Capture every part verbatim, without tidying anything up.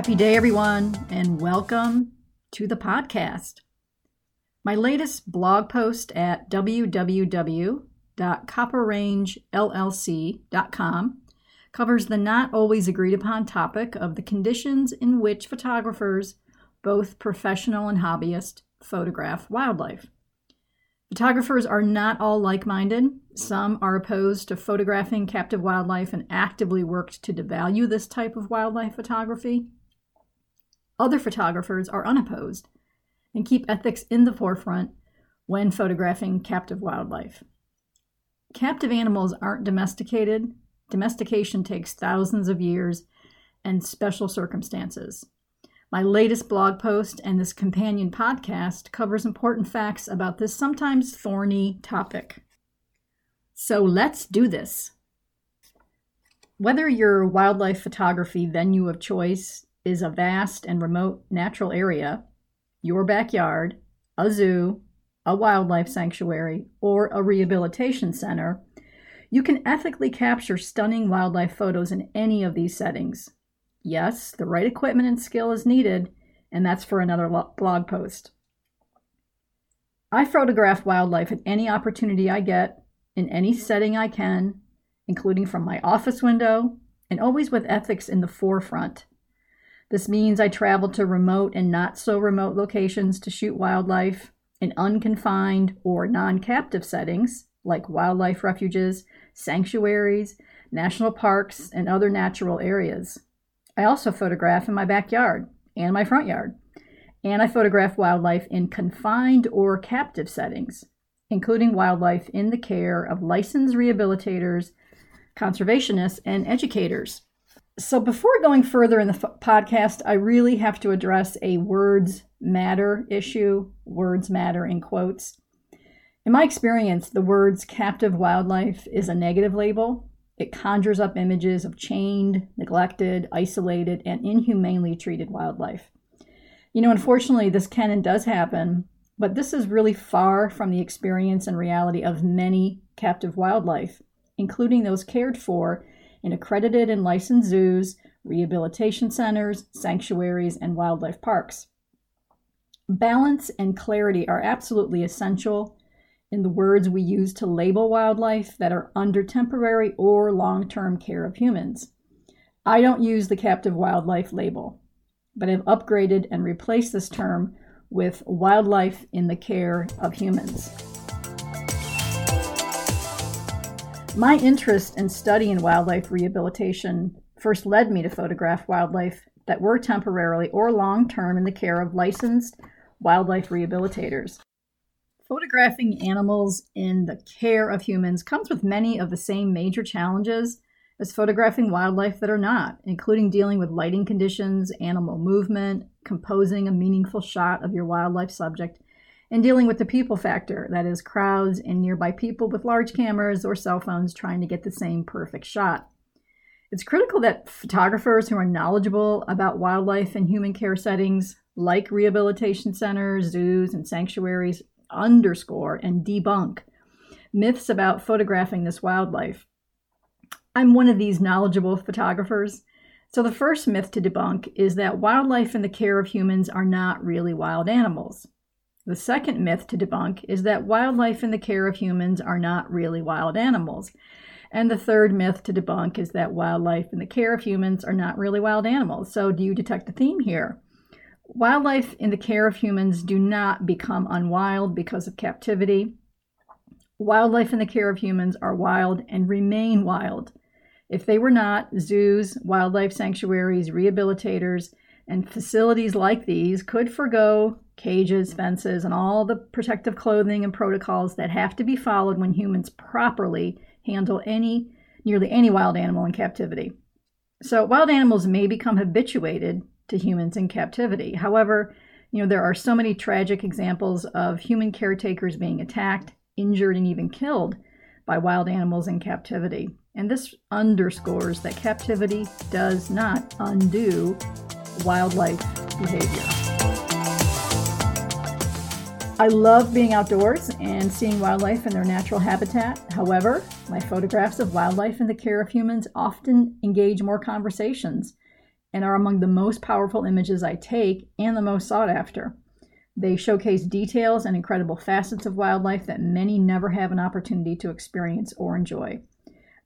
Happy day, everyone, and welcome to the podcast. My latest blog post at w w w dot copper range l l c dot com covers the not always agreed upon topic of the conditions in which photographers, both professional and hobbyist, photograph wildlife. Photographers are not all like-minded. Some are opposed to photographing captive wildlife and actively worked to devalue this type of wildlife photography. Other photographers are unopposed and keep ethics in the forefront when photographing captive wildlife. Captive animals aren't domesticated. Domestication takes thousands of years and special circumstances. My latest blog post and this companion podcast covers important facts about this sometimes thorny topic. So let's do this. Whether your wildlife photography venue of choice is a vast and remote natural area, your backyard, a zoo, a wildlife sanctuary, or a rehabilitation center, you can ethically capture stunning wildlife photos in any of these settings. Yes, the right equipment and skill is needed, and that's for another blog post. I photograph wildlife at any opportunity I get, in any setting I can, including from my office window, and always with ethics in the forefront. This means I travel to remote and not so remote locations to shoot wildlife in unconfined or non-captive settings, like wildlife refuges, sanctuaries, national parks, and other natural areas. I also photograph in my backyard and my front yard, and I photograph wildlife in confined or captive settings, including wildlife in the care of licensed rehabilitators, conservationists, and educators. So before going further in the f- podcast, I really have to address a words matter issue, words matter in quotes. In my experience, the words captive wildlife is a negative label. It conjures up images of chained, neglected, isolated, and inhumanely treated wildlife. You know, unfortunately, this can and does happen, but this is really far from the experience and reality of many captive wildlife, including those cared for in accredited and licensed zoos, rehabilitation centers, sanctuaries, and wildlife parks. Balance and clarity are absolutely essential in the words we use to label wildlife that are under temporary or long-term care of humans. I don't use the captive wildlife label, but I've upgraded and replaced this term with wildlife in the care of humans. My interest and study in wildlife rehabilitation first led me to photograph wildlife that were temporarily or long-term in the care of licensed wildlife rehabilitators. Photographing animals in the care of humans comes with many of the same major challenges as photographing wildlife that are not, including dealing with lighting conditions, animal movement, composing a meaningful shot of your wildlife subject, and dealing with the people factor, that is, crowds and nearby people with large cameras or cell phones trying to get the same perfect shot. It's critical that photographers who are knowledgeable about wildlife and human care settings, like rehabilitation centers, zoos, and sanctuaries, underscore and debunk myths about photographing this wildlife. I'm one of these knowledgeable photographers. So the first myth to debunk is that wildlife in the care of humans are not really wild animals. The second myth to debunk is that wildlife in the care of humans are not really wild animals. And the third myth to debunk is that wildlife in the care of humans are not really wild animals. So do you detect a theme here? Wildlife in the care of humans do not become unwild because of captivity. Wildlife in the care of humans are wild and remain wild. If they were not, zoos, wildlife sanctuaries, rehabilitators, and facilities like these could forgo cages, fences, and all the protective clothing and protocols that have to be followed when humans properly handle any, nearly any wild animal in captivity. So wild animals may become habituated to humans in captivity. However, you know, there are so many tragic examples of human caretakers being attacked, injured, and even killed by wild animals in captivity. And this underscores that captivity does not undo wildlife behavior. I love being outdoors and seeing wildlife in their natural habitat. However, my photographs of wildlife in the care of humans often engage more conversations and are among the most powerful images I take and the most sought after. They showcase details and incredible facets of wildlife that many never have an opportunity to experience or enjoy.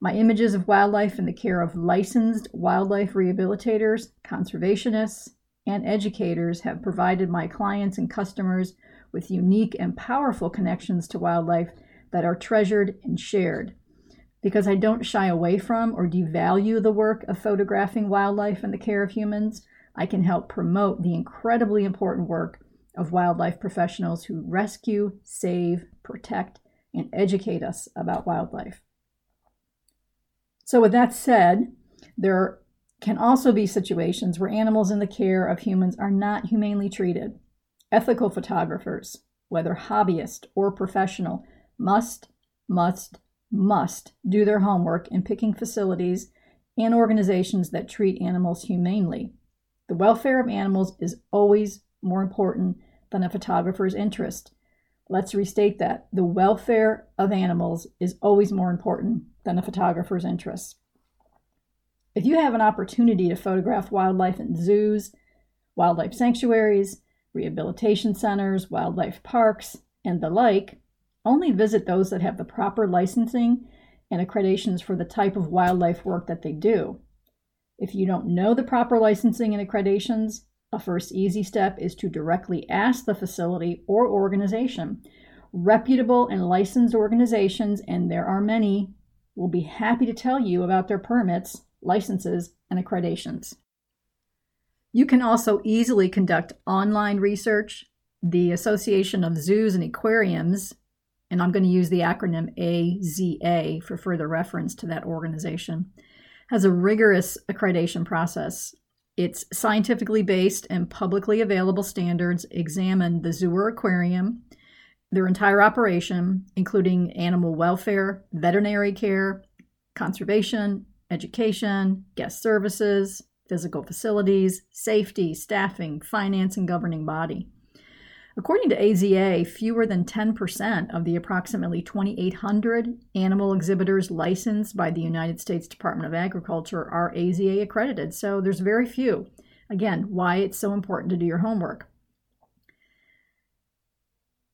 My images of wildlife in the care of licensed wildlife rehabilitators, conservationists, and educators have provided my clients and customers with unique and powerful connections to wildlife that are treasured and shared. Because I don't shy away from or devalue the work of photographing wildlife in the care of humans, I can help promote the incredibly important work of wildlife professionals who rescue, save, protect, and educate us about wildlife. So with that said, there can also be situations where animals in the care of humans are not humanely treated. Ethical photographers, whether hobbyist or professional, must, must, must do their homework in picking facilities and organizations that treat animals humanely. The welfare of animals is always more important than a photographer's interest. Let's restate that. The welfare of animals is always more important than a photographer's interest. If you have an opportunity to photograph wildlife in zoos, wildlife sanctuaries, rehabilitation centers, wildlife parks, and the like, only visit those that have the proper licensing and accreditations for the type of wildlife work that they do. If you don't know the proper licensing and accreditations, a first easy step is to directly ask the facility or organization. Reputable and licensed organizations, and there are many, will be happy to tell you about their permits, licenses, and accreditations. You can also easily conduct online research. The Association of Zoos and Aquariums, and I'm going to use the acronym A Z A for further reference to that organization, has a rigorous accreditation process. Its scientifically based and publicly available standards examine the zoo or aquarium, their entire operation, including animal welfare, veterinary care, conservation, education, guest services, physical facilities, safety, staffing, finance, and governing body. According to A Z A, fewer than ten percent of the approximately twenty-eight hundred animal exhibitors licensed by the United States Department of Agriculture are A Z A accredited, so there's very few. Again, why it's so important to do your homework.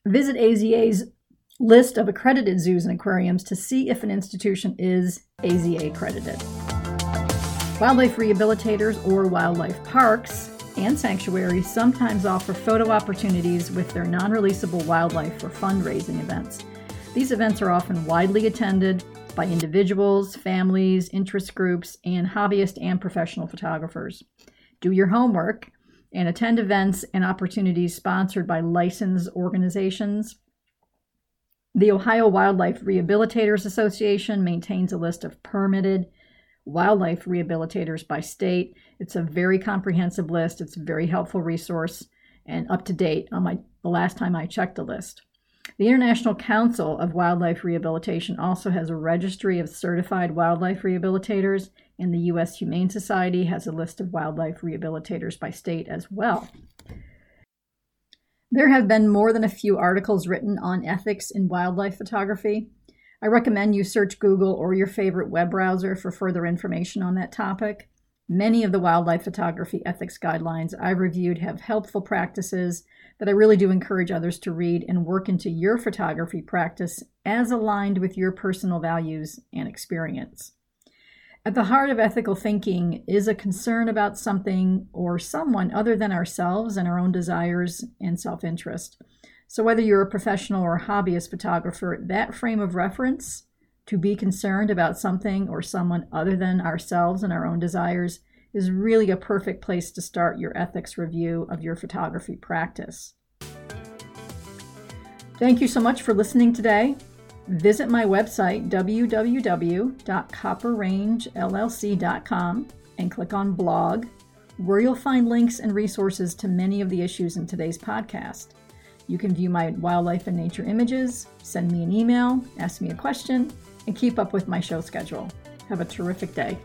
Visit A Z A's list of accredited zoos and aquariums to see if an institution is A Z A accredited. Wildlife rehabilitators or wildlife parks and sanctuaries sometimes offer photo opportunities with their non-releasable wildlife for fundraising events. These events are often widely attended by individuals, families, interest groups, and hobbyist and professional photographers. Do your homework and attend events and opportunities sponsored by licensed organizations. The Ohio Wildlife Rehabilitators Association maintains a list of permitted wildlife rehabilitators by state. It's a very comprehensive list. It's a very helpful resource and up to date on my the last time I checked the list. The International Council of Wildlife Rehabilitation also has a registry of certified wildlife rehabilitators, and the U S Humane Society has a list of wildlife rehabilitators by state as well. There have been more than a few articles written on ethics in wildlife photography. I recommend you search Google or your favorite web browser for further information on that topic. Many of the wildlife photography ethics guidelines I've reviewed have helpful practices that I really do encourage others to read and work into your photography practice as aligned with your personal values and experience. At the heart of ethical thinking is a concern about something or someone other than ourselves and our own desires and self-interest. So whether you're a professional or a hobbyist photographer, that frame of reference, to be concerned about something or someone other than ourselves and our own desires, is really a perfect place to start your ethics review of your photography practice. Thank you so much for listening today. Visit my website, w w w dot copper range l l c dot com, and click on blog, where you'll find links and resources to many of the issues in today's podcast. You can view my wildlife and nature images, send me an email, ask me a question, and keep up with my show schedule. Have a terrific day.